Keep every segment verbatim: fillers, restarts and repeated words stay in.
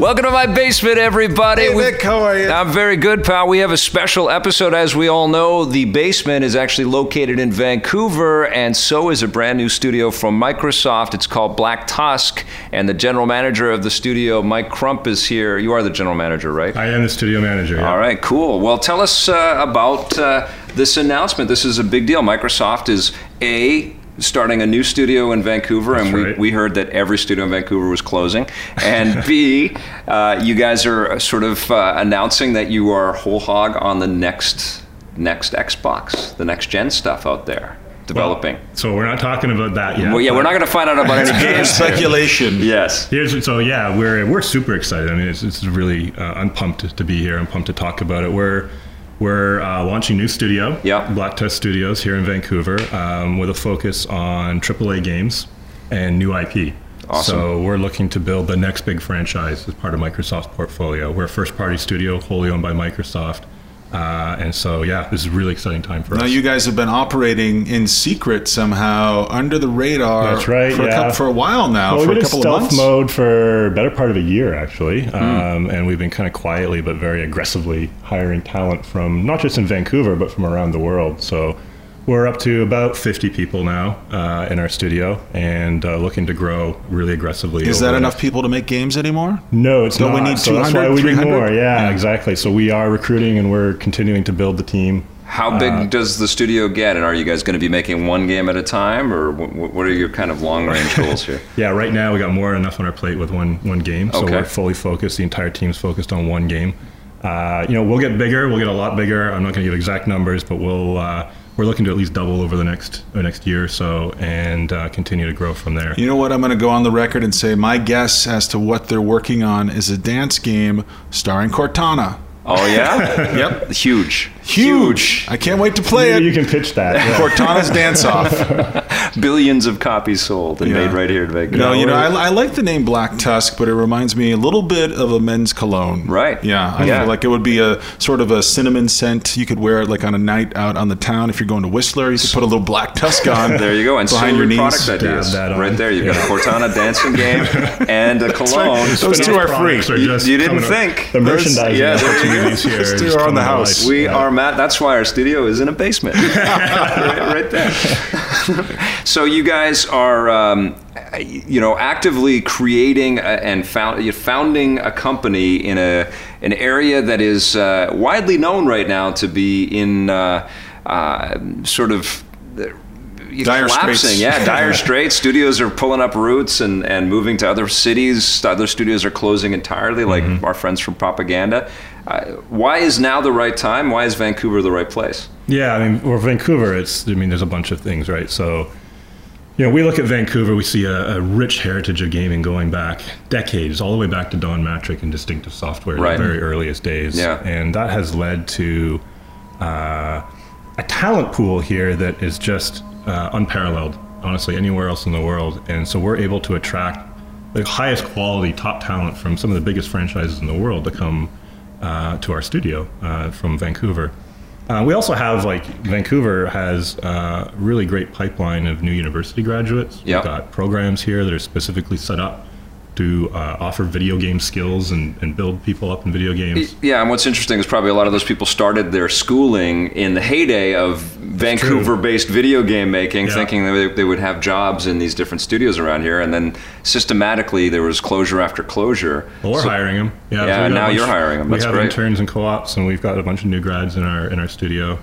Welcome to my basement, everybody. Hey, Nick, how are you? I'm very good, pal. We have a special episode. As we all know, the basement is actually located in Vancouver, and so is a brand new studio from Microsoft. It's called Black Tusk, and the general manager of the studio, Mike Crump, is here. You are the general manager, right? I am the studio manager, yeah. All right, cool. Well, tell us uh, about uh, this announcement. This is a big deal. Microsoft is a... starting a new studio in Vancouver, That's and we, right. we heard that every studio in Vancouver was closing. And B, uh, you guys are sort of uh, announcing that you are whole hog on the next next Xbox, the next gen stuff out there developing. Well, so we're not talking about that yet. Well, yeah, we're not going to find out about any games. Speculation. Yes. Here's, so yeah, we're we're super excited. I mean, it's, it's really uh, I'm pumped to be here. I'm pumped to talk about it. We're We're uh, launching a new studio, yep. Black Tusk Studios here in Vancouver, um, with a focus on triple A games and new I P. Awesome. So we're looking to build the next big franchise as part of Microsoft's portfolio. We're a first-party studio wholly owned by Microsoft. Uh, and so, yeah, this is a really exciting time for now us. Now, you guys have been operating in secret somehow, under the radar. That's right, for, yeah. a, couple, for a while now, well, for a couple of months. We've been in stealth mode for a better part of a year, actually. Mm. Um, and we've been kind of quietly but very aggressively hiring talent from not just in Vancouver, but from around the world. So we're up to about fifty people now uh, in our studio and uh, looking to grow really aggressively. Is that enough people to make games anymore? No, it's Don't not. We need so that's why we need more. Yeah, yeah, exactly. So we are recruiting and we're continuing to build the team. How big uh, does the studio get? And are you guys going to be making one game at a time? Or wh- what are your kind of long-range goals here? Yeah, right now we got more than enough on our plate with one, one game. So okay. we're fully focused. The entire team's focused on one game. Uh, you know, we'll get bigger. We'll get a lot bigger. I'm not going to give exact numbers, but we'll... Uh, We're looking to at least double over the next the next year or so and uh, continue to grow from there. You know what? I'm going to go on the record and say my guess as to what they're working on is a dance game starring Cortana. Oh, yeah? Yep. Huge. Huge. I can't wait to play Maybe it. You can pitch that. Yeah. Cortana's dance-off. Billions of copies sold and yeah. made right here in Vegas. No, you know, I, I like the name Black Tusk, but it reminds me a little bit of a men's cologne. Right. Yeah. I yeah. feel like it would be a sort of a cinnamon scent. You could wear it like on a night out on the town. If you're going to Whistler, you could put a little Black Tusk on. There you go. And behind your product ideas. Right there. You've yeah. got a Cortana dancing game and a cologne. Right. Those, Those two are free. Are you, you didn't think. The merchandise. Yeah. Those two are on the house. We yeah. are. Matt, that's why our studio is in a basement. right, right there. So you guys are, um, you know, actively creating a, and found, founding a company in a an area that is uh, widely known right now to be in uh, uh, sort of dire collapsing. Straits. Yeah, dire straits. Studios are pulling up roots and, and moving to other cities. Other studios are closing entirely, like mm-hmm. our friends from Propaganda. Uh, why is now the right time? Why is Vancouver the right place? Yeah, I mean, or Vancouver, it's, I mean, there's a bunch of things, right? So, you know, we look at Vancouver, we see a, a rich heritage of gaming going back decades, all the way back to Don Matrick and Distinctive Software right. in the very earliest days. Yeah. And that has led to uh, a talent pool here that is just uh, unparalleled, honestly, anywhere else in the world. And so we're able to attract the highest quality top talent from some of the biggest franchises in the world to come Uh, to our studio uh, from Vancouver. Uh, we also have, like, Vancouver has a really great pipeline of new university graduates. Yep. We've got programs here that are specifically set up to uh, offer video game skills and, and build people up in video games. Yeah, and what's interesting is probably a lot of those people started their schooling in the heyday of Vancouver-based video game making, yeah. thinking that they would have jobs in these different studios around here, and then systematically there was closure after closure. Well, we're so, hiring them. Yeah, yeah so and now bunch, you're hiring them. That's we have great. Interns and co-ops, and we've got a bunch of new grads in our in our studio.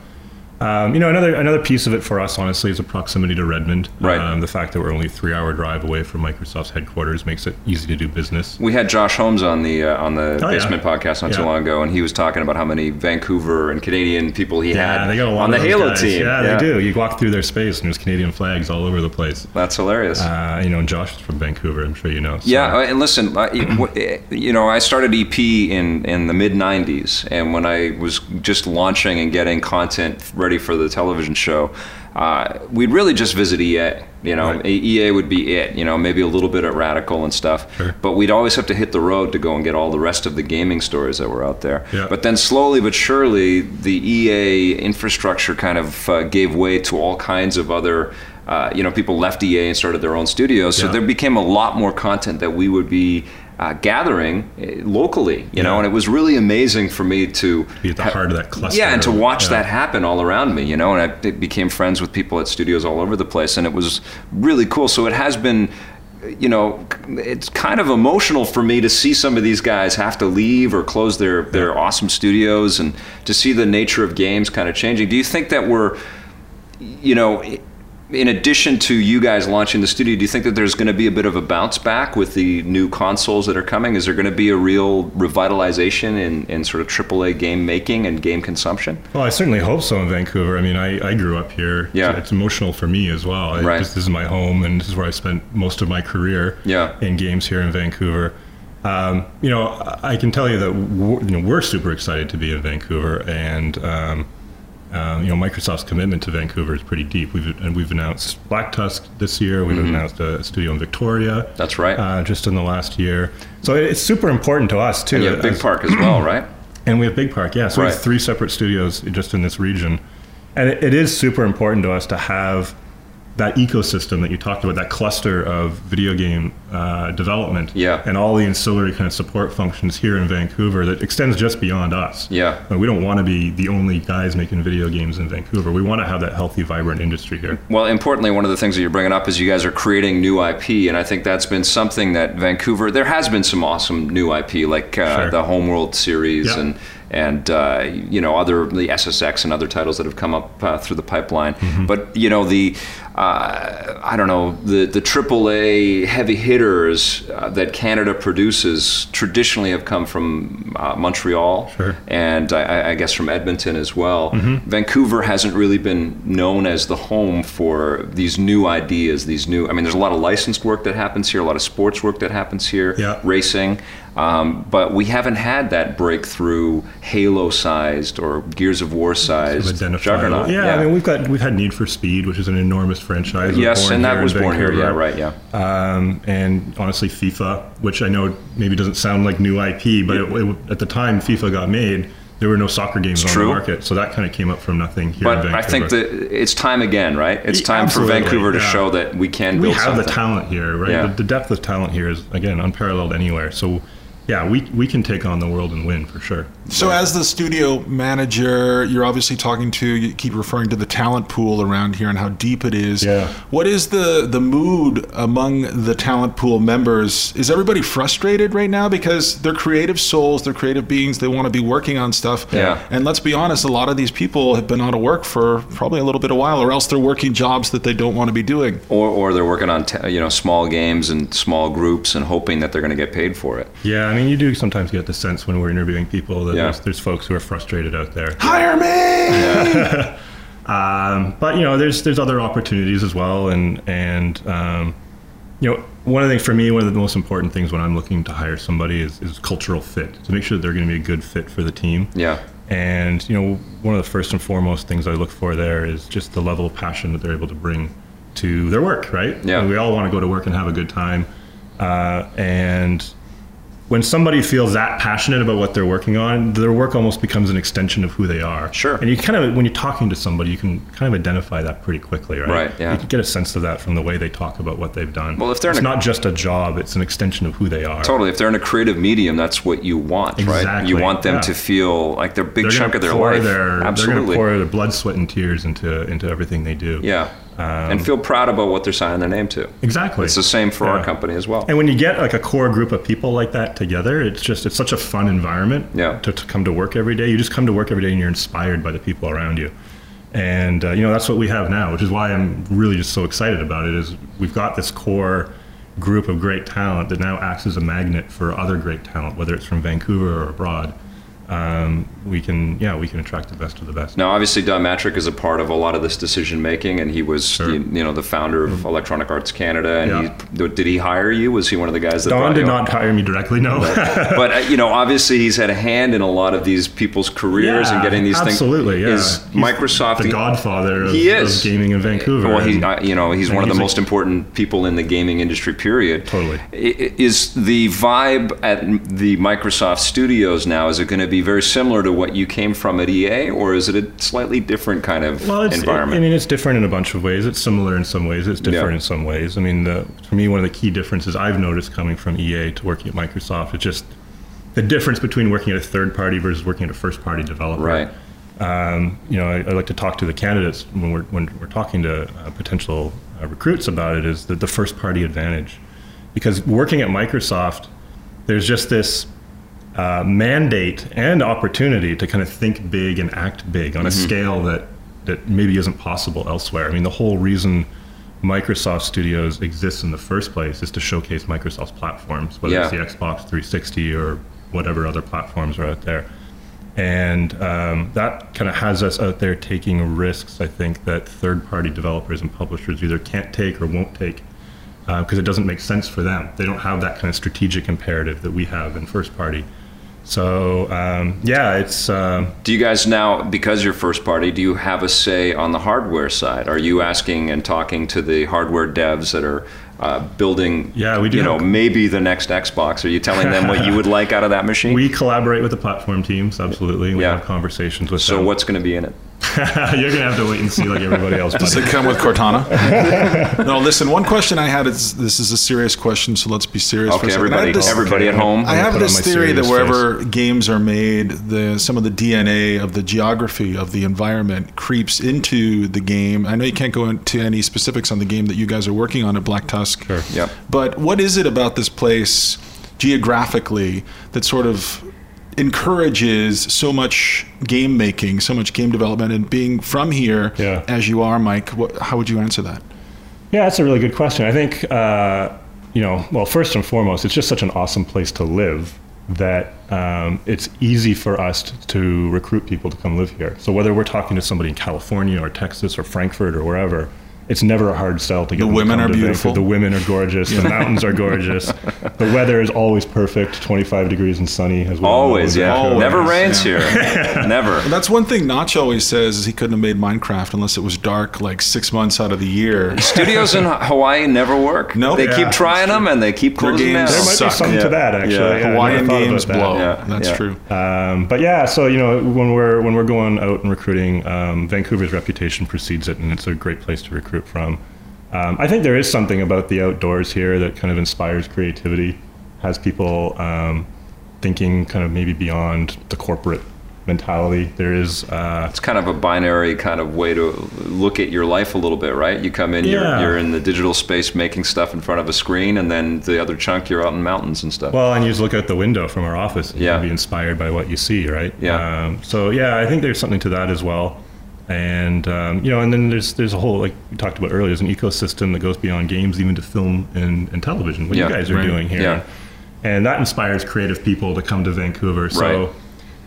Um, you know, another another piece of it for us, honestly, is the proximity to Redmond. Right. Um, the fact that we're only a three-hour drive away from Microsoft's headquarters makes it easy to do business. We had Josh Holmes on the uh, on the oh, Basement yeah. podcast not yeah. too long ago, and he was talking about how many Vancouver and Canadian people he yeah, had they got a lot on of the Halo guys. Team. Yeah, yeah, they do. You walk through their space, and there's Canadian flags all over the place. That's hilarious. Uh, you know, and Josh is from Vancouver, I'm sure you know. So. Yeah, and listen, you know, I started E P in, in the mid nineties, and when I was just launching and getting content ready ready for the television show, uh, we'd really just visit E A. You know, right. E A would be it. You know, maybe a little bit at Radical and stuff. Sure. But we'd always have to hit the road to go and get all the rest of the gaming stories that were out there. Yeah. But then slowly but surely, the E A infrastructure kind of uh, gave way to all kinds of other. Uh, you know, people left E A and started their own studios, so yeah. there became a lot more content that we would be uh, gathering locally, you yeah. know, and it was really amazing for me to... Be at the ha- heart of that cluster. Yeah, and to watch yeah. that happen all around me, you know, and I became friends with people at studios all over the place, and it was really cool. So it has been... You know, it's kind of emotional for me to see some of these guys have to leave or close their, their yeah. awesome studios, and to see the nature of games kind of changing. Do you think that we're, you know... In addition to you guys launching the studio, do you think that there's going to be a bit of a bounce back with the new consoles that are coming? Is there going to be a real revitalization in, in sort of triple A game making and game consumption? Well, I certainly hope so in Vancouver. I mean, I, I grew up here. Yeah. So it's emotional for me as well. Right. This, this is my home, and this is where I spent most of my career yeah. in games here in Vancouver. Um, you know, I can tell you that we're, you know, we're super excited to be in Vancouver, and... Um, Um, you know, Microsoft's commitment to Vancouver is pretty deep. We've and we've announced Black Tusk this year. We've mm-hmm. announced a studio in Victoria. That's right. Uh, just in the last year, so it's super important to us too. And you have Big as, Park as well, right? And we have Big Park, yeah. So right. we have three separate studios just in this region, and it, it is super important to us to have that ecosystem that you talked about, that cluster of video game uh, development, yeah. and all the ancillary kind of support functions here in Vancouver that extends just beyond us. Yeah, I mean, we don't want to be the only guys making video games in Vancouver. We want to have that healthy, vibrant industry here. Well, importantly, one of the things that you're bringing up is you guys are creating new I P, and I think that's been something that Vancouver, there has been some awesome new I P, like uh, sure. the Homeworld series yeah. and and uh, you know, other the S S X and other titles that have come up uh, through the pipeline. Mm-hmm. But you know, the uh, I don't know the the triple A heavy hitters uh, that Canada produces traditionally have come from uh, Montreal sure. and I, I guess from Edmonton as well. Mm-hmm. Vancouver hasn't really been known as the home for these new ideas. These new I mean, there's a lot of licensed work that happens here, a lot of sports work that happens here, yeah. racing. Um, but we haven't had that breakthrough Halo-sized or Gears of War-sized juggernaut. Yeah, yeah, I mean, we've got we've had Need for Speed, which is an enormous franchise. Yes, and that was born here. Yeah, right. Yeah. Um, and honestly, FIFA, which I know maybe doesn't sound like new I P, but yeah. it, it, at the time FIFA got made, there were no soccer games it's on true. the market, so that kind of came up from nothing here but in Vancouver. I think that it's time again, right? It's time Absolutely, for Vancouver yeah. to show that we can build something. We have something. the talent here, right? Yeah. The, the depth of talent here is again unparalleled anywhere. So. Yeah, we we can take on the world and win for sure. So yeah. as the studio manager, you're obviously talking to, you keep referring to the talent pool around here and how deep it is. Yeah. What is the, the mood among the talent pool members? Is everybody frustrated right now? Because they're creative souls, they're creative beings, they want to be working on stuff. Yeah. And let's be honest, a lot of these people have been out of work for probably a little bit of while, or else they're working jobs that they don't want to be doing. Or or they're working on t- you know small games and small groups and hoping that they're going to get paid for it. Yeah. I mean, you do sometimes get the sense when we're interviewing people that yeah. there's, there's folks who are frustrated out there. Hire me! Yeah. um, but, you know, there's there's other opportunities as well. And, and um, you know, one of the things for me, one of the most important things when I'm looking to hire somebody is, is cultural fit, to make sure that they're going to be a good fit for the team. Yeah. And, you know, one of the first and foremost things I look for there is just the level of passion that they're able to bring to their work, right? Yeah. And we all want to go to work and have a good time. Uh, and... When somebody feels that passionate about what they're working on, their work almost becomes an extension of who they are. Sure. And you kind of, when you're talking to somebody, you can kind of identify that pretty quickly, right? Right, yeah. You can get a sense of that from the way they talk about what they've done. Well, if they're It's in a, not just a job, it's an extension of who they are. Totally. If they're in a creative medium, that's what you want, exactly. right? You want them yeah. to feel like they're a big they're chunk of their life. Their, Absolutely. They're going to pour their blood, sweat, and tears into, into everything they do. Yeah. Um, and feel proud about what they're signing their name to. Exactly. It's the same for yeah. our company as well. And when you get like a core group of people like that together, it's just, it's such a fun environment yeah. to, to come to work every day. You just come to work every day and you're inspired by the people around you. And, uh, you know, that's what we have now, which is why I'm really just so excited about it, is we've got this core group of great talent that now acts as a magnet for other great talent, whether it's from Vancouver or abroad. um, we can, yeah, we can attract the best of the best. Now, obviously, Don Matrick is a part of a lot of this decision making, and he was, sure. you, you know, the founder of mm-hmm. Electronic Arts Canada. And yeah. he, did he hire you? Was he one of the guys that Don did not hire me directly? No, but, but you know, obviously, he's had a hand in a lot of these people's careers yeah, and getting these absolutely, things. Absolutely, yeah. Is he's Microsoft the godfather of, he is. of gaming in Vancouver? Well, he, uh, you know, he's one of the he's most like, important people in the gaming industry. Period. Totally. Is the vibe at the Microsoft studios now? Is it going to be very similar to what you came from at E A, or is it a slightly different kind of well, it's, environment? It, I mean, it's different in a bunch of ways. It's similar in some ways. It's different yeah. in some ways. I mean, the, for me, one of the key differences I've noticed coming from E A to working at Microsoft is just the difference between working at a third party versus working at a first party developer. Right. Um, you know, I, I like to talk to the candidates when we're when we're talking to uh, potential uh, recruits about it. Is that the first party advantage? Because working at Microsoft, there's just this. Uh, mandate and opportunity to kind of think big and act big on a mm-hmm. scale that, that maybe isn't possible elsewhere. I mean, the whole reason Microsoft Studios exists in the first place is to showcase Microsoft's platforms, whether yeah. it's the Xbox three sixty or whatever other platforms are out there. And um, that kind of has us out there taking risks, I think, that third-party developers and publishers either can't take or won't take. Because uh, it doesn't make sense for them. They don't have that kind of strategic imperative that we have in first party. So um, yeah, it's. Uh, do you guys now, because you're first party, do you have a say on the hardware side? Are you asking and talking to the hardware devs that are uh, building? Yeah, we do. You know, maybe the next Xbox. Are you telling them what you would like out of that machine? We collaborate with the platform teams, absolutely. We yeah. have conversations with so them. So what's going to be in it? You're gonna have to wait and see, like everybody else. Does it come with Cortana? No, listen. One question I had is this is a serious question, so let's be serious. Okay, for a second. everybody, this, everybody at home. I have this theory that wherever face. games are made, the some of the D N A of the geography of the environment creeps into the game. I know you can't go into any specifics on the game that you guys are working on at Black Tusk. Sure. Yep. But what is it about this place geographically that sort of encourages so much game making, so much game development, and being from here yeah. as you are, Mike, what, how would you answer that? Yeah, that's a really good question. I think, uh, you know, well, first and foremost, it's just such an awesome place to live that um, it's easy for us t- to recruit people to come live here. So whether we're talking to somebody in California or Texas or Frankfurt or wherever, it's never a hard sell to get the women are beautiful. The women are gorgeous. Yeah. The mountains are gorgeous. The weather is always perfect, twenty-five degrees and sunny as well. Always, yeah. Always. Never rains yeah. here. Never. Well, that's one thing Notch always says is he couldn't have made Minecraft unless it was dark like six months out of the year. Studios in Hawaii never work. No, nope. They yeah, keep trying them and they keep closing them. There might suck. be something yeah. to that, actually. Yeah. Yeah, Hawaiian games that. blow. Yeah. That's yeah. true. Um, but yeah, so you know, when we're when we're going out and recruiting, um, Vancouver's reputation precedes it, and it's a great place to recruit from. Um, I think there is something about the outdoors here that kind of inspires creativity, has people um, thinking kind of maybe beyond the corporate mentality. There is... Uh, it's kind of a binary kind of way to look at your life a little bit, right? You come in, yeah. you're, you're in the digital space making stuff in front of a screen, and then the other chunk, you're out in mountains and stuff. Well, and you just look out the window from our office and yeah. you'll be inspired by what you see, right? Yeah. Um, so yeah, I think there's something to that as well. And um, you know, and then there's there's a whole, like we talked about earlier, there's an ecosystem that goes beyond games, even to film and, and television. What yeah, you guys are right. doing here, yeah. and that inspires creative people to come to Vancouver. So, right.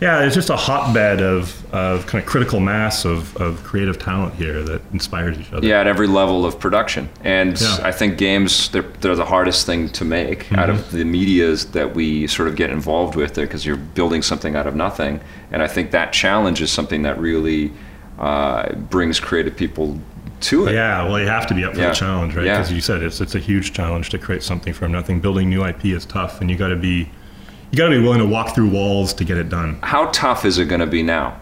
yeah, it's just a hotbed of of kind of critical mass of of creative talent here that inspires each other. Yeah, at every level of production, and yeah. I think games they're they're the hardest thing to make mm-hmm. out of the medias that we sort of get involved with, because you're building something out of nothing, and I think that challenge is something that really. Uh, brings creative people to it. Yeah, well, you have to be up for yeah. the challenge, right? Because yeah. you said it's it's a huge challenge to create something from nothing. Building new I P is tough, and you got to be you got to be willing to walk through walls to get it done. How tough is it going to be now?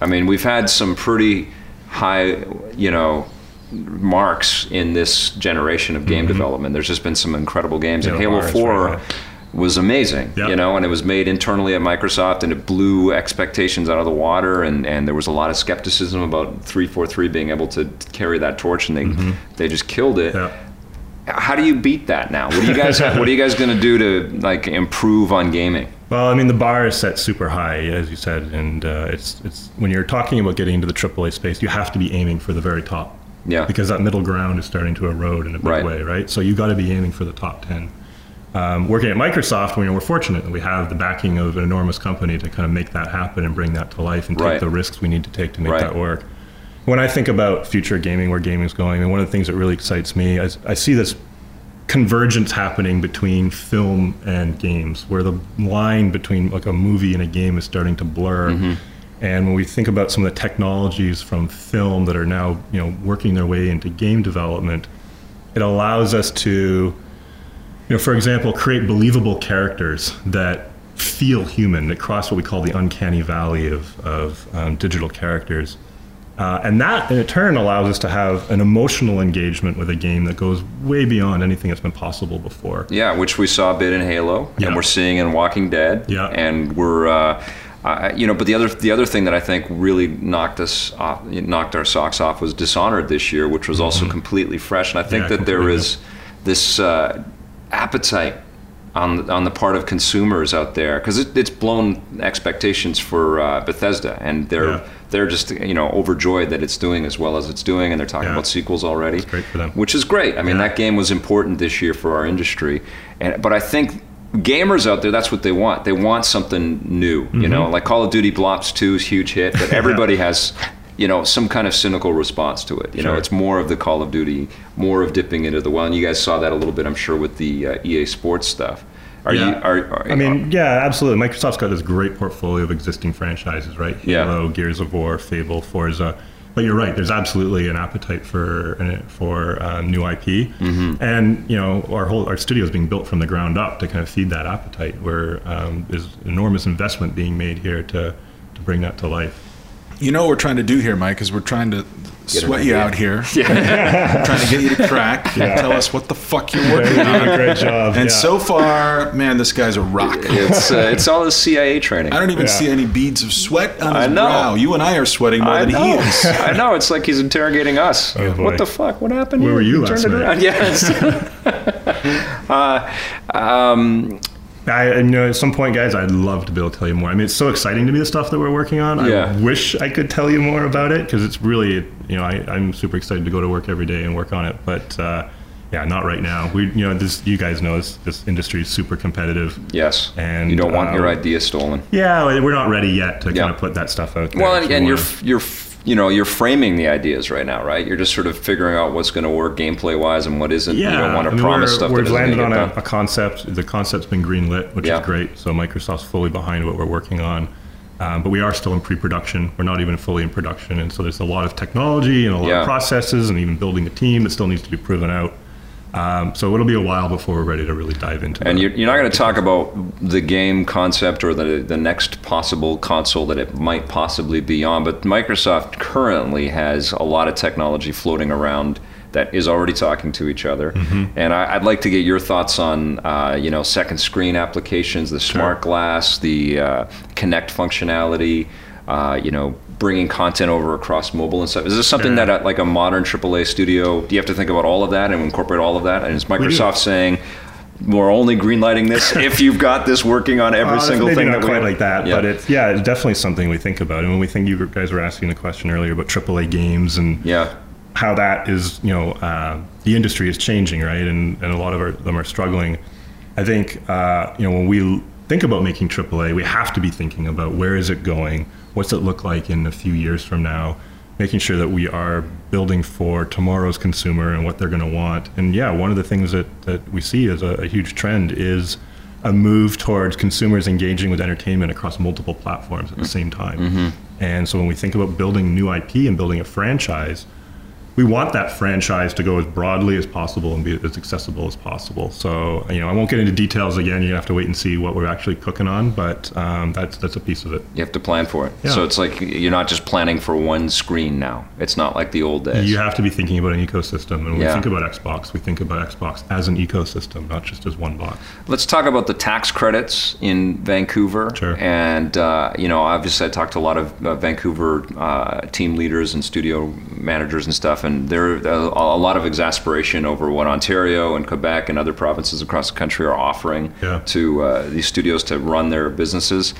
I mean, we've had some pretty high, you know, marks in this generation of game mm-hmm. development. There's just been some incredible games, yeah, and Halo four. Right, right. was amazing, yep. you know, and it was made internally at Microsoft, and it blew expectations out of the water, and, and there was a lot of skepticism about three forty-three being able to carry that torch, and they mm-hmm. they just killed it. Yep. How do you beat that now? What do you guys have, what are you guys going to do to like improve on gaming? Well, I mean, the bar is set super high, as you said, and uh, it's it's when you're talking about getting into the triple A space, you have to be aiming for the very top, yeah, because that middle ground is starting to erode in a big right. way, right? So you got to be aiming for the top ten. Um, working at Microsoft, we, you know, we're fortunate that we have the backing of an enormous company to kind of make that happen and bring that to life and take right. the risks we need to take to make right. that work. When I think about future gaming, where gaming's going, I mean, one of the things that really excites me is I see this convergence happening between film and games, where the line between like a movie and a game is starting to blur. Mm-hmm. And when we think about some of the technologies from film that are now, you know, working their way into game development, it allows us to, you know, for example, create believable characters that feel human, that cross what we call the uncanny valley of, of um, digital characters. Uh, and that, in turn, allows us to have an emotional engagement with a game that goes way beyond anything that's been possible before. Yeah, which we saw a bit in Halo, yeah. and we're seeing in Walking Dead. Yeah. And we're, uh, uh, you know, but the other the other thing that I think really knocked us off, knocked our socks off, was Dishonored this year, which was mm-hmm. also completely fresh. And I think yeah, that there is this... Uh, appetite on on the part of consumers out there, because it, it's blown expectations for uh, Bethesda, and they're yeah. they're just, you know, overjoyed that it's doing as well as it's doing, and they're talking yeah. about sequels already. It's great for them. Which is great. I mean, yeah. that game was important this year for our industry, and but I think gamers out there, that's what they want. They want something new, mm-hmm. you know, like Call of Duty: Blops two is a huge hit, but everybody yeah. has, you know, some kind of cynical response to it. You sure. know, it's more of the Call of Duty, more of dipping into the well. And you guys saw that a little bit, I'm sure, with the uh, E A Sports stuff. Are yeah. you? Are, are, I mean, are, yeah, absolutely. Microsoft's got this great portfolio of existing franchises, right? Halo, yeah. Gears of War, Fable, Forza. But you're right. There's absolutely an appetite for for uh, new I P, mm-hmm. and you know, our whole our studio is being built from the ground up to kind of feed that appetite. Where um, there's enormous investment being made here to to bring that to life. You know what we're trying to do here, Mike, is we're trying to get sweat you out here. Yeah. Trying to get you to crack. Yeah. Tell us what the fuck you're working on. A great job. And yeah. so far, man, this guy's a rock. It's uh, it's all his C I A training. I don't even yeah. see any beads of sweat on his brow. You and I are sweating more I than know. he is. I know. It's like he's interrogating us. Oh, what the fuck? What happened? Where were you last night? Yeah. uh, um... I, you know, at some point, guys, I'd love to be able to tell you more. I mean, it's so exciting to me, the stuff that we're working on. Yeah. I wish I could tell you more about it, because it's really, you know, I, I'm super excited to go to work every day and work on it. But uh, yeah, not right now. We, you know, this, you guys know this, this industry is super competitive. Yes. And you don't want um, your idea stolen. Yeah, we're not ready yet to yeah. kind of put that stuff out there. Well, and, and you're you're. You know, you're framing the ideas right now, right? You're just sort of figuring out what's going to work gameplay-wise and what isn't. Yeah. You don't want to I mean, promise we're, stuff we're that isn't going to get done. We've landed on a concept. The concept's been greenlit, which yeah. is great. So Microsoft's fully behind what we're working on. Um, but we are still in pre-production. We're not even fully in production. And so there's a lot of technology and a lot yeah. of processes and even building a team that still needs to be proven out. Um, so it'll be a while before we're ready to really dive into it. And you're, you're not going to talk about the game concept or the the next possible console that it might possibly be on, but Microsoft currently has a lot of technology floating around that is already talking to each other. Mm-hmm. And I, I'd like to get your thoughts on, uh, you know, second screen applications, the smart sure. glass, the uh, Kinect functionality, uh, you know, bringing content over across mobile and stuff. Is this something yeah. that, like a modern triple A studio, do you have to think about all of that and incorporate all of that? And is Microsoft saying, we're only greenlighting this if you've got this working on every uh, single thing? Not that quite we like that, yeah. but it's yeah, it's definitely something we think about. And when we think, you guys were asking the question earlier about triple A games and yeah. how that is, you know, uh, the industry is changing, right? And and a lot of our, them are struggling. I think uh, you know, when we think about making triple A, we have to be thinking about where is it going. What's it look like in a few years from now? Making sure that we are building for tomorrow's consumer and what they're going to want. And yeah, one of the things that, that we see as a, a huge trend is a move towards consumers engaging with entertainment across multiple platforms at the same time. Mm-hmm. And so when we think about building new I P and building a franchise, we want that franchise to go as broadly as possible and be as accessible as possible. So, you know, I won't get into details again. You have to wait and see what we're actually cooking on, but um, that's that's a piece of it. You have to plan for it. Yeah. So it's like you're not just planning for one screen now. It's not like the old days. You have to be thinking about an ecosystem. And when yeah. we think about Xbox, we think about Xbox as an ecosystem, not just as one box. Let's talk about the tax credits in Vancouver. Sure. And, uh, you know, obviously I talked to a lot of uh, Vancouver uh, team leaders and studio managers and stuff. And there are a lot of exasperation over what Ontario and Quebec and other provinces across the country are offering yeah. to uh, these studios to run their businesses.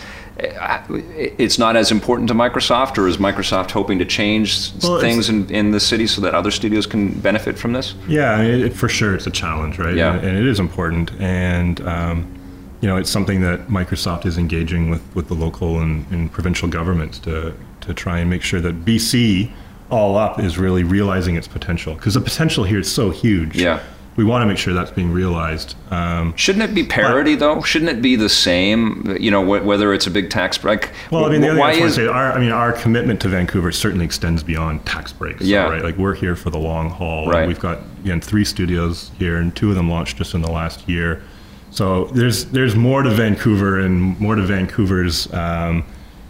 it's not as important to Microsoft, or is Microsoft hoping to change well, things in, in the city so that other studios can benefit from this? Yeah, I mean, it, for sure it's a challenge, right? Yeah. And, and it is important. And, um, you know, it's something that Microsoft is engaging with, with the local and, and provincial governments to, to try and make sure that B C all up is really realizing its potential. Because the potential here is so huge. Yeah. We want to make sure that's being realized. Um, Shouldn't it be parity, but, though? Shouldn't it be the same? You know, wh- whether it's a big tax break. Well, I mean, the other why thing I is, want to say, our, I mean, our commitment to Vancouver certainly extends beyond tax breaks. Yeah. Right. Like, we're here for the long haul. Right. And we've got again three studios here, and two of them launched just in the last year. So there's there's more to Vancouver and more to Vancouver's. Um,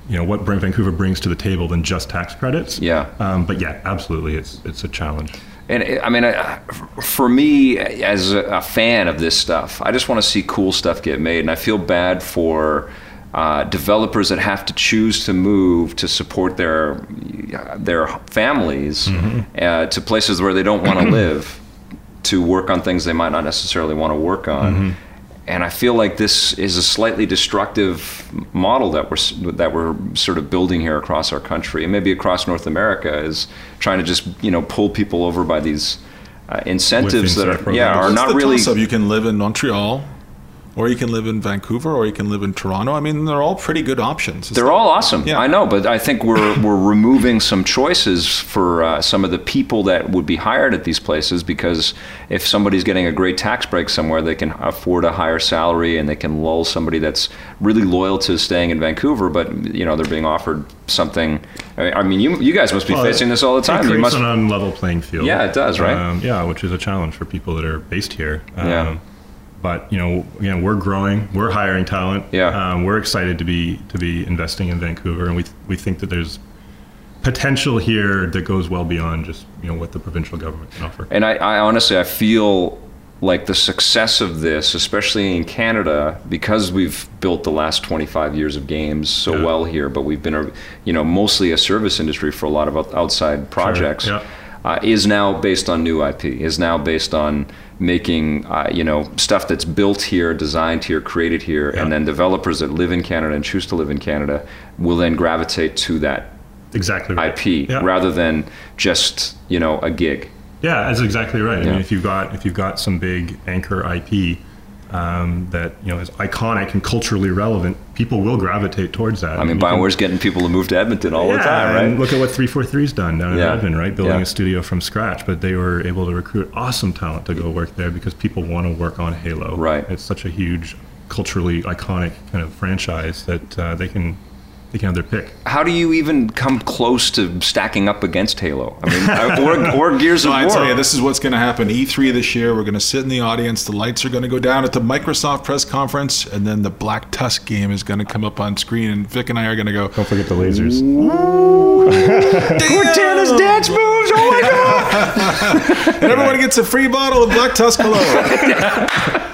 you know, what Vancouver brings to the table than just tax credits. Yeah. Um, but yeah, absolutely, it's it's a challenge. And I mean, for me, as a fan of this stuff, I just want to see cool stuff get made. And I feel bad for uh, developers that have to choose to move to support their their families mm-hmm. uh, to places where they don't want to live, to work on things they might not necessarily want to work on. Mm-hmm. And I feel like this is a slightly destructive model that we're that we're sort of building here across our country, and maybe across North America, is trying to just, you know, pull people over by these uh, incentives that are, yeah, are not really. So you can live in Montreal, or you can live in Vancouver, or you can live in Toronto. I mean, they're all pretty good options. They're all awesome. Yeah. I know, but I think we're we're removing some choices for uh, some of the people that would be hired at these places, because if somebody's getting a great tax break somewhere, they can afford a higher salary, and they can lull somebody that's really loyal to staying in Vancouver, but, you know, they're being offered something. I mean, you you guys must be well, facing this all the time. It creates you must, an unlevel playing field. Yeah, it does, right? Um, yeah, which is a challenge for people that are based here. Um, yeah. But, you know, again, we're growing, we're hiring talent. Yeah. Um, we're excited to be to be investing in Vancouver, and we th- we think that there's potential here that goes well beyond just, you know, what the provincial government can offer. And I, I honestly, I feel like the success of this, especially in Canada, because we've built the last twenty-five years of games so yeah. well here, but we've been, a, you know, mostly a service industry for a lot of outside projects. Sure. Yeah. Uh, is now based on new I P, is now based on making, uh, you know, stuff that's built here, designed here, created here, yeah. and then developers that live in Canada and choose to live in Canada will then gravitate to that exactly right. I P yeah. rather than just, you know, a gig. Yeah, that's exactly right. Yeah. I mean, if you've got if you've got some big anchor I P um, that, you know, is iconic and culturally relevant, people will gravitate towards that. I mean, BioWare's getting people to move to Edmonton all yeah, the time, right? And look at what three forty-three's done down in yeah. Edmonton, right? Building yeah. a studio from scratch, but they were able to recruit awesome talent to go work there because people want to work on Halo. Right. It's such a huge, culturally iconic kind of franchise that uh, they can they can have their pick. How do you even come close to stacking up against Halo? I mean, or, or Gears no, of War. I tell you, this is what's going to happen. E three this year, we're going to sit in the audience. The lights are going to go down at the Microsoft press conference, and then the Black Tusk game is going to come up on screen, and Vic and I are going to go. Don't forget the lasers. Cortana's dance moves! Oh my God! And everyone gets a free bottle of Black Tusk Hello.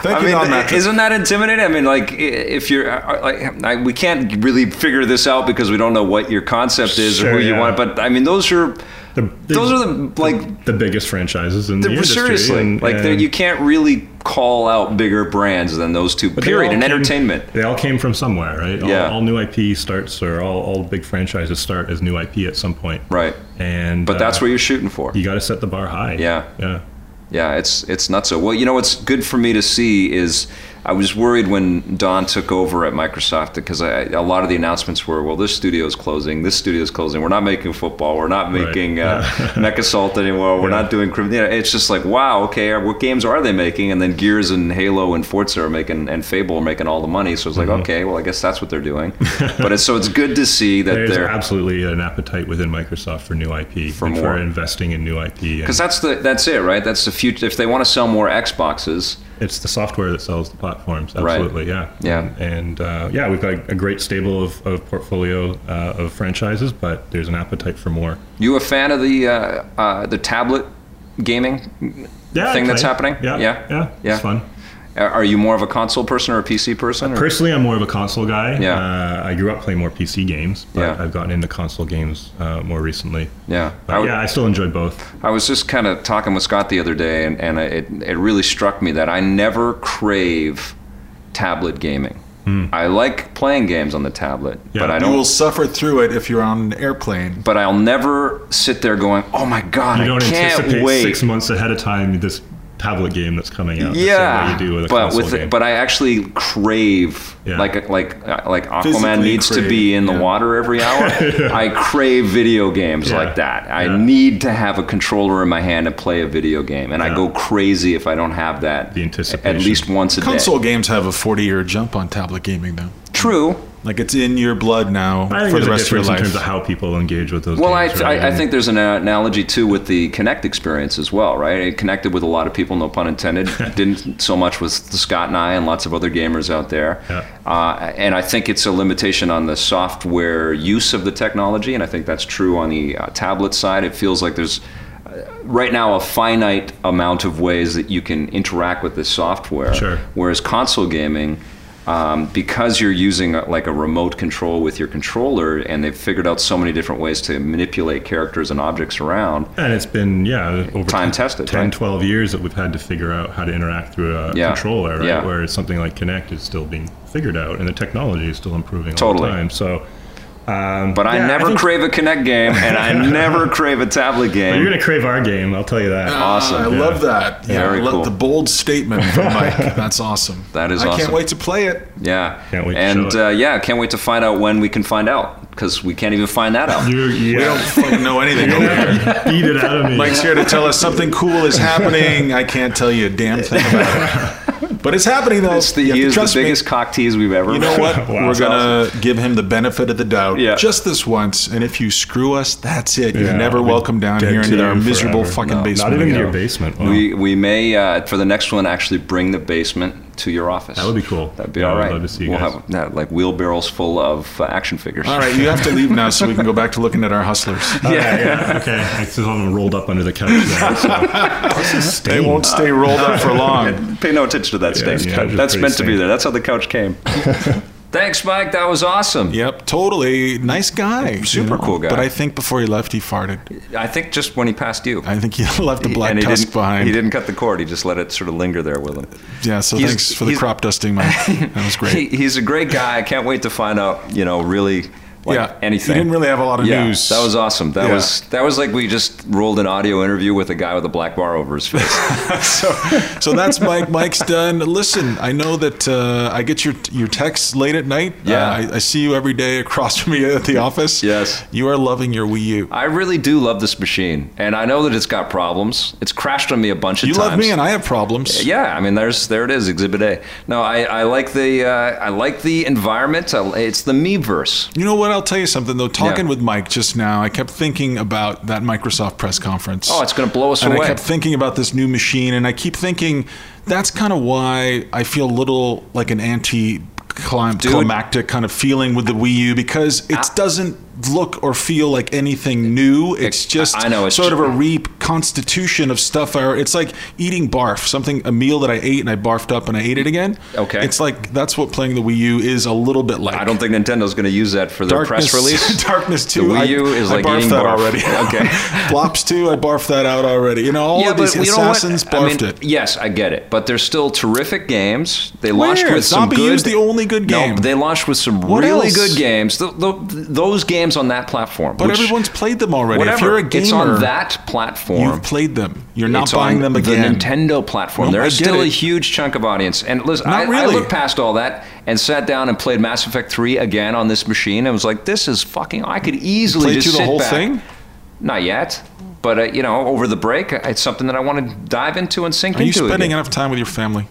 Thank you, Don Matrick. Isn't that intimidating? I mean, like, if you're, like, I, we can't really figure this out because we don't know what your concept is sure, or who yeah. you want. But I mean, those are, the, the, those are the like the, the biggest franchises in the industry. Seriously, and, like, and you can't really call out bigger brands than those two. Period. In entertainment, they all came from somewhere, right? All, yeah. all new I P starts, or all, all big franchises start as new I P at some point, right? And but uh, that's what you're shooting for. You got to set the bar high. Yeah. Yeah. Yeah, it's it's not so well. You know what's good for me to see is I was worried when Don took over at Microsoft because I, a lot of the announcements were, well, this studio is closing, this studio is closing. We're not making football. We're not making right. uh, Mech Assault anymore. We're yeah. not doing criminal. You know, it's just like, wow, okay, what games are they making? And then Gears and Halo and Forza are making, and Fable are making all the money. So it's like, mm-hmm. okay, well, I guess that's what they're doing. But it's so it's good to see that there's they're absolutely an appetite within Microsoft for new I P, for, and more. for investing in new I P. Because that's the that's it, right? That's the future. If they want to sell more Xboxes. It's the software that sells the platforms. Absolutely, right. yeah. Yeah. And, and uh, yeah, we've got a, a great stable of, of portfolio uh, of franchises, but there's an appetite for more. You a fan of the uh, uh, the tablet gaming yeah, thing that's happening? Yeah, yeah, yeah. yeah. It's fun. Are you more of a console person or a P C person? Or? Personally, I'm more of a console guy. Yeah. Uh, I grew up playing more P C games, but yeah. I've gotten into console games uh, more recently. Yeah. But I would, yeah, I still enjoy both. I was just kind of talking with Scott the other day, and, and it, it really struck me that I never crave tablet gaming. Mm. I like playing games on the tablet, yeah. but I don't. You will suffer through it if you're on an airplane. But I'll never sit there going, "Oh my god, you don't I can't anticipate wait!" Six months ahead of time, this tablet game that's coming out. Yeah, the same way you do with a but console with game. But I actually crave yeah. like like like Aquaman Physically needs crave. to be in yeah. the water every hour. I crave video games yeah. like that. I yeah. need to have a controller in my hand to play a video game, and yeah. I go crazy if I don't have that. The anticipation. At least once a Console day. Console games have a forty-year jump on tablet gaming, though. True. Like it's in your blood now I think for the rest a of your life. In terms of how people engage with those. Well, games, I, right? I I think there's an analogy too with the Kinect experience as well, right? It connected with a lot of people, no pun intended. Didn't so much with Scott and I and lots of other gamers out there. Yeah. Uh, and I think it's a limitation on the software use of the technology, and I think that's true on the uh, tablet side. It feels like there's right now a finite amount of ways that you can interact with this software. Sure. Whereas console gaming. Um, because you're using a, like a remote control with your controller, and they've figured out so many different ways to manipulate characters and objects around. And it's been, yeah, over time tested, ten, right? twelve years that we've had to figure out how to interact through a yeah. controller, right? Yeah. Where something like Kinect is still being figured out, and the technology is still improving totally. all the time. So. Um, but yeah, I never I think... crave a Kinect game, and I never crave a tablet game. Well, you're going to crave our game, I'll tell you that. Uh, awesome. I yeah. love that. Yeah, Very I love cool. the bold statement from Mike. That's awesome. That is I awesome. I can't wait to play it. Yeah. Can't wait and, to uh, yeah, I can't wait to find out when we can find out, because we can't even find that out. You're, yeah. We don't fucking know anything over here. Beat it out of me. Mike's here to tell us something cool is happening. I can't tell you a damn thing about it. But it's happening, though. It's the, he is the biggest me. cock tease we've ever. You know what? wow, We're going to give him the benefit of the doubt yeah. just this once. And if you screw us, that's it. Yeah, You're never welcome down here into our miserable forever. fucking no, basement. Not even into your basement. Wow. We we may, uh, for the next one, actually bring the basement to your office. That would be cool. That'd be yeah, all right. I'd love to see you we'll guys. have yeah, like wheelbarrows full of uh, action figures. All right, you have to leave now so we can go back to looking at our hustlers. yeah. yeah, yeah. Okay. I still have them rolled up under the couch there. So. They won't stay rolled up for long. Pay no attention to that yeah, stain. Yeah, That's meant stained. to be there. That's how the couch came. Thanks, Mike. That was awesome. Yep, totally. Nice guy. Super you know? cool guy. But I think before he left, he farted. I think just when he passed you. I think he left the Black Tusk behind. He didn't cut the cord. He just let it sort of linger there with him. Yeah, so he's, thanks for the crop dusting, Mike. That was great. He, he's a great guy. I can't wait to find out, you know, really... Like yeah, anything. You didn't really have a lot of yeah, news. That was awesome. That yeah. was that was like we just rolled an audio interview with a guy with a black bar over his face. so, so that's Mike. Mike's done. Listen, I know that uh, I get your your texts late at night. Yeah, uh, I, I see you every day across from me at the office. Yes, you are loving your Wii U. I really do love this machine, and I know that it's got problems. It's crashed on me a bunch of you times. You love me, and I have problems. Yeah, I mean, there's there it is, Exhibit A. No, I, I like the uh, I like the environment. I, it's the Miiverse. You know what? I'll tell you something, though. Talking yeah. with Mike just now, I kept thinking about that Microsoft press conference. Oh, it's going to blow us and away. And I kept thinking about this new machine, and I keep thinking that's kind of why I feel a little like an anti-climactic kind of feeling with the Wii U, because it I- doesn't... look or feel like anything new. It's just I know, it's sort of a reconstitution of stuff. It's like eating barf, something, a meal that I ate and I barfed up and I ate it again. Okay. It's like, that's what playing the Wii U is a little bit like. I don't think Nintendo's going to use that for their Darkness, press release. Darkness two. The Wii U I, is I like barfed eating that barf. already. Okay. Blops two, I barfed that out already. You know, all yeah, of these assassins barfed I mean, it. Yes, I get it. But they're still terrific games. They Where? launched with Zombie some good... Zombie U's the only good game. No, they launched with some what really else? good games. The, the, those games on that platform. But which, everyone's played them already. Whatever, if you're a gamer, it's on that platform. You've played them. You're not it's buying them again. It's on the Nintendo platform. No, There's still it. a huge chunk of audience. And listen, I, really. I looked past all that and sat down and played Mass Effect three again on this machine and was like, this is fucking... I could easily just sit back. You played through the whole thing? Not yet. But, uh, you know, over the break, it's something that I want to dive into and sink Are into Are you spending again. enough time with your family?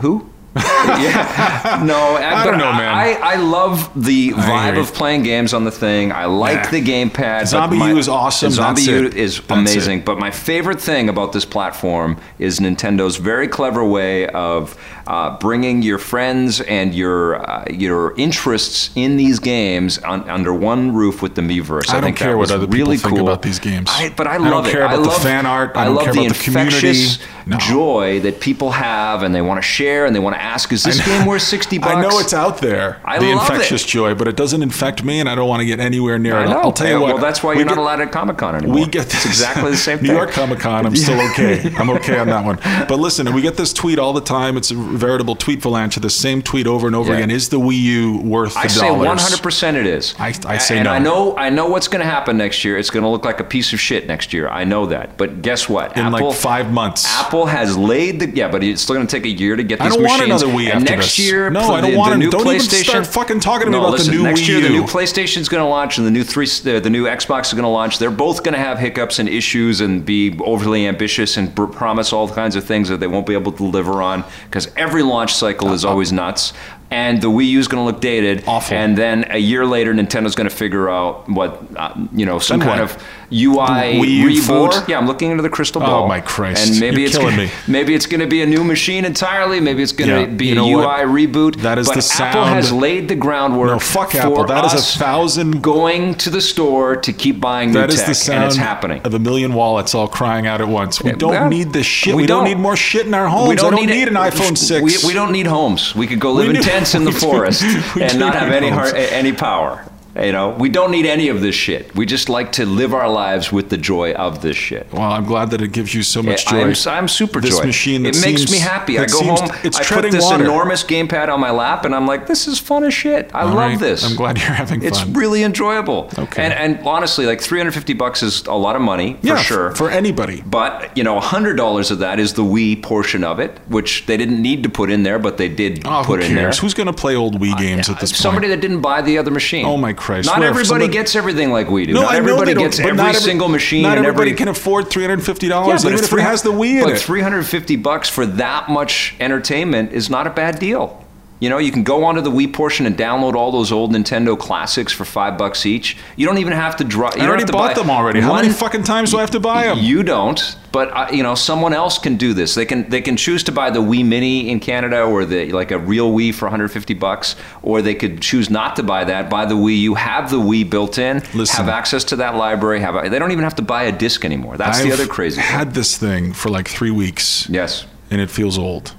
Who? yeah. No, I don't know, man. I, I love the vibe of playing games on the thing. I like yeah. the gamepad. Zombie my, U is awesome. Zombie That's U it. is That's amazing. It. But my favorite thing about this platform is Nintendo's very clever way of uh, bringing your friends and your uh, your interests in these games on, under one roof with the Miiverse. I, I don't think care that what other really people cool. think about these games. I, but I love it. I don't it. care about I love, the fan art. I, I don't love care the about the community. No. Joy that people have, and they want to share, and they want to to ask, is this game worth sixty bucks? I know it's out there. I the love infectious it. joy, but it doesn't infect me, and I don't want to get anywhere near I it. Know. I'll tell you what. Well, that's why you're not get, allowed at Comic Con anymore. We get this. It's exactly the same thing. New York Comic Con, I'm still okay. I'm okay on that one. But listen, we get this tweet all the time. It's a veritable tweet avalanche of the same tweet over and over yeah. again. Is the Wii U worth the I say dollars? one hundred percent it is. I, I say and no. And I know, I know what's going to happen next year. It's going to look like a piece of shit next year. I know that. But guess what? In Apple, like five months. Apple has laid the... Yeah, but it's still going to take a year to get these machines. I don't machines. want another Wii and after next this. year, no, I don't the, want the new don't PlayStation... Don't even start fucking talking to me no, about listen, the new next Wii year, U. The new PlayStation's going to launch and the new, three, uh, the new Xbox is going to launch. They're both going to have hiccups and issues and be overly ambitious and pr- promise all kinds of things that they won't be able to deliver on because every launch cycle is always nuts. And the Wii U is going to look dated. Awful. And then a year later, Nintendo's going to figure out what, uh, you know, some then kind what? of U I reboot. Yeah, I'm looking into the crystal ball. Oh, my Christ. And maybe You're it's killing gonna, me. Maybe it's going to be a new machine entirely. Maybe it's going to yeah. be you a U I what? reboot. That is but the sound. Apple has laid the groundwork no, fuck Apple. for that us is a thousand... going to the store to keep buying that new tech. That is the sound and it's happening. of a million wallets all crying out at once. We don't well, need this shit. We, we don't. don't need more shit in our homes. We don't, don't need, need an iPhone six. We, we don't need homes. We could go live in tents in the forest and not have any heart, any power. You know, we don't need any of this shit. We just like to live our lives with the joy of this shit. Well, I'm glad that it gives you so much joy. I'm, I'm super joy. This machine that It makes seems, me happy. I go seems, home, it's I put this water. enormous gamepad on my lap, and I'm like, this is fun as shit. I All love right. this. I'm glad you're having fun. It's really enjoyable. Okay. And, and honestly, like three hundred fifty bucks is a lot of money, for yeah, sure. for anybody. But, you know, one hundred dollars of that is the Wii portion of it, which they didn't need to put in there, but they did oh, put in there. Who's going to play old Wii games uh, yeah, at this point? Somebody that didn't buy the other machine. Oh, my God. Christ. Not well, everybody somebody, gets everything like we do. No, not everybody gets every, every single machine. Not everybody every, can afford three hundred fifty dollars yeah, even if it has the Wii in it. But three hundred fifty bucks for that much entertainment is not a bad deal. You know, you can go onto the Wii portion and download all those old Nintendo classics for five bucks each. You don't even have to draw. You I already bought them already. How one, many fucking times do I have to buy them? You don't. But uh, you know, someone else can do this. They can they can choose to buy the Wii Mini in Canada, or the like a real Wii for one hundred fifty bucks, or they could choose not to buy that. Buy the Wii U, have the Wii built in, Listen, have access to that library. Have a, they don't even have to buy a disc anymore. That's I've the other crazy. I've had this thing for like three weeks. Yes, and it feels old.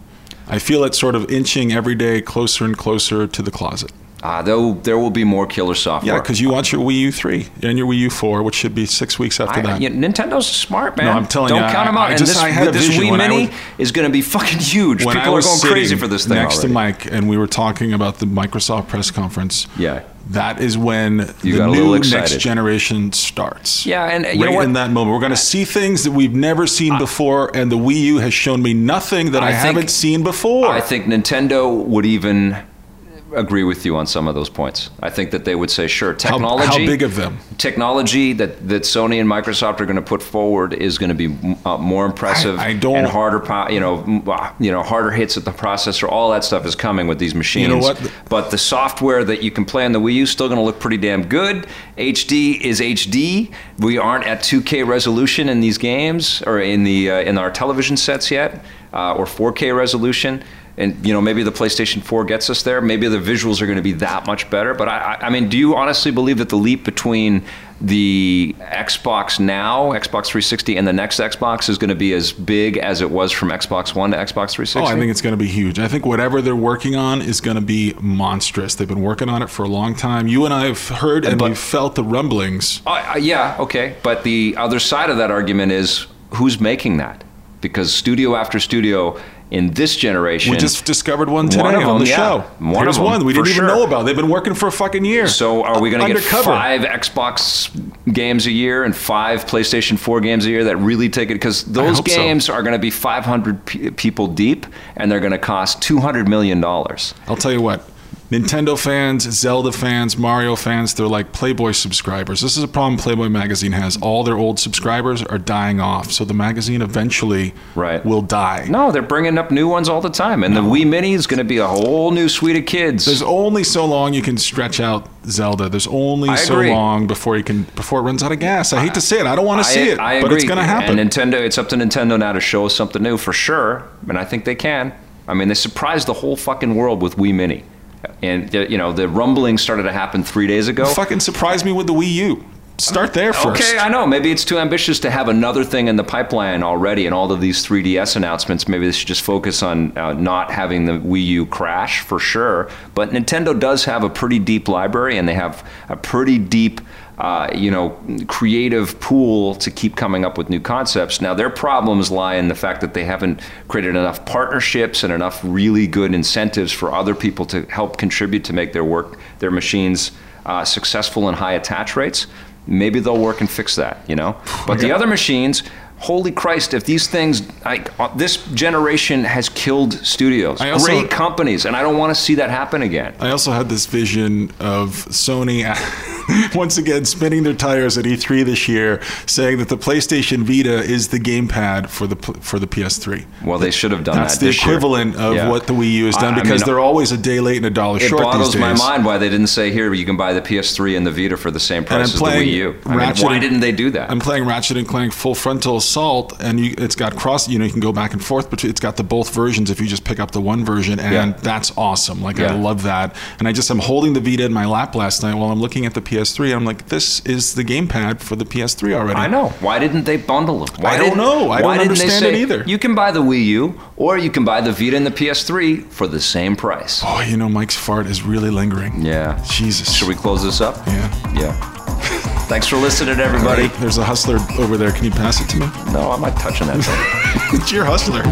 I feel it sort of inching every day closer and closer to the closet. Ah, uh, there, there will be more killer software. Yeah, because you want your Wii U three and your Wii U four, which should be six weeks after I, that. Yeah, Nintendo's smart, man. No, I'm telling Don't you. Don't count I, them out. I, I and just, this, I had this Wii Mini was, is going to be fucking huge. People are going crazy for this thing next already. to Mike, and we were talking about the Microsoft press conference. Yeah. That is when you the new next generation starts. Yeah, and you right know what? in that moment, we're going to see things that we've never seen uh, before, and the Wii U has shown me nothing that I, I think, haven't seen before. I think Nintendo would even agree with you on some of those points. I think that they would say, sure, technology. How, how big of them? Technology that, that Sony and Microsoft are going to put forward is going to be uh, more impressive I, I don't, and harder, you know, you know, harder hits at the processor. All that stuff is coming with these machines. You know what? But the software that you can play on the Wii U is still going to look pretty damn good. H D is H D. We aren't at two K resolution in these games or in the uh, in our television sets yet, uh, or four K resolution. And, you know, maybe the PlayStation four gets us there. Maybe the visuals are going to be that much better. But, I, I mean, do you honestly believe that the leap between the Xbox Now, Xbox three sixty, and the next Xbox is going to be as big as it was from Xbox One to Xbox three sixty? Oh, I think it's going to be huge. I think whatever they're working on is going to be monstrous. They've been working on it for a long time. You and I have heard and, and but, we've felt the rumblings. Uh, yeah, okay. But the other side of that argument is who's making that? Because studio after studio... in this generation. We just discovered one today one them, on the yeah. show. One Here's of them, one we didn't even sure. know about. They've been working for a fucking year. So are we going to get five Xbox games a year and five PlayStation four games a year that really take it? Because those games so. are going to be five hundred p- people deep, and they're going to cost two hundred million dollars. I'll tell you what. Nintendo fans, Zelda fans, Mario fans, they're like Playboy subscribers. This is a problem Playboy magazine has. All their old subscribers are dying off, so the magazine eventually right. will die. No, they're bringing up new ones all the time, and no. the Wii Mini is going to be a whole new suite of kids. There's only so long you can stretch out Zelda. There's only so long before you can before it runs out of gas. I hate to say it. I don't want to see it, I but it's going to happen. And Nintendo, it's up to Nintendo now to show us something new for sure, and I think they can. I mean, they surprised the whole fucking world with Wii Mini. And, you know, the rumbling started to happen three days ago. Fucking surprised me with the Wii U. Start there first. Okay, I know. Maybe it's too ambitious to have another thing in the pipeline already, and all of these three D S announcements. Maybe they should just focus on uh, not having the Wii U crash for sure. But Nintendo does have a pretty deep library, and they have a pretty deep, uh, you know, creative pool to keep coming up with new concepts. Now, their problems lie in the fact that they haven't created enough partnerships and enough really good incentives for other people to help contribute to make their work, their machines uh, successful and high attach rates. Maybe they'll work and fix that, you know? But yeah. the other machines, holy Christ, if these things, like, uh, this generation has killed studios, also, great companies, and I don't want to see that happen again. I also had this vision of Sony once again spinning their tires at E three this year, saying that the PlayStation Vita is the gamepad for the for the P S three. Well, they should have done That's that. That's the equivalent year. of yeah. what the Wii U has done, I, because I mean, they're always a day late and a dollar short these days. It boggles my mind why they didn't say, here, you can buy the P S three and the Vita for the same price as the Wii U. I Ratchet mean, why didn't they do that? I'm playing Ratchet and Clank Full Frontal Assault, and you, it's got cross. You know, you can go back and forth between. It's got the both versions if you just pick up the one version, and yeah. that's awesome. Like yeah. I love that. And I just I'm holding the Vita in my lap last night while I'm looking at the P S three. I'm like, this is the gamepad for the P S three already. I know. Why didn't they bundle them? Why I don't know. I why don't understand say, it either. You can buy the Wii U or you can buy the Vita and the P S three for the same price. Oh, you know, Mike's fart is really lingering. Yeah. Jesus. Should we close this up? Yeah. Yeah. Thanks for listening, everybody. There's a hustler over there. Can you pass it to me? No, I'm not touching that thing. It's your hustler.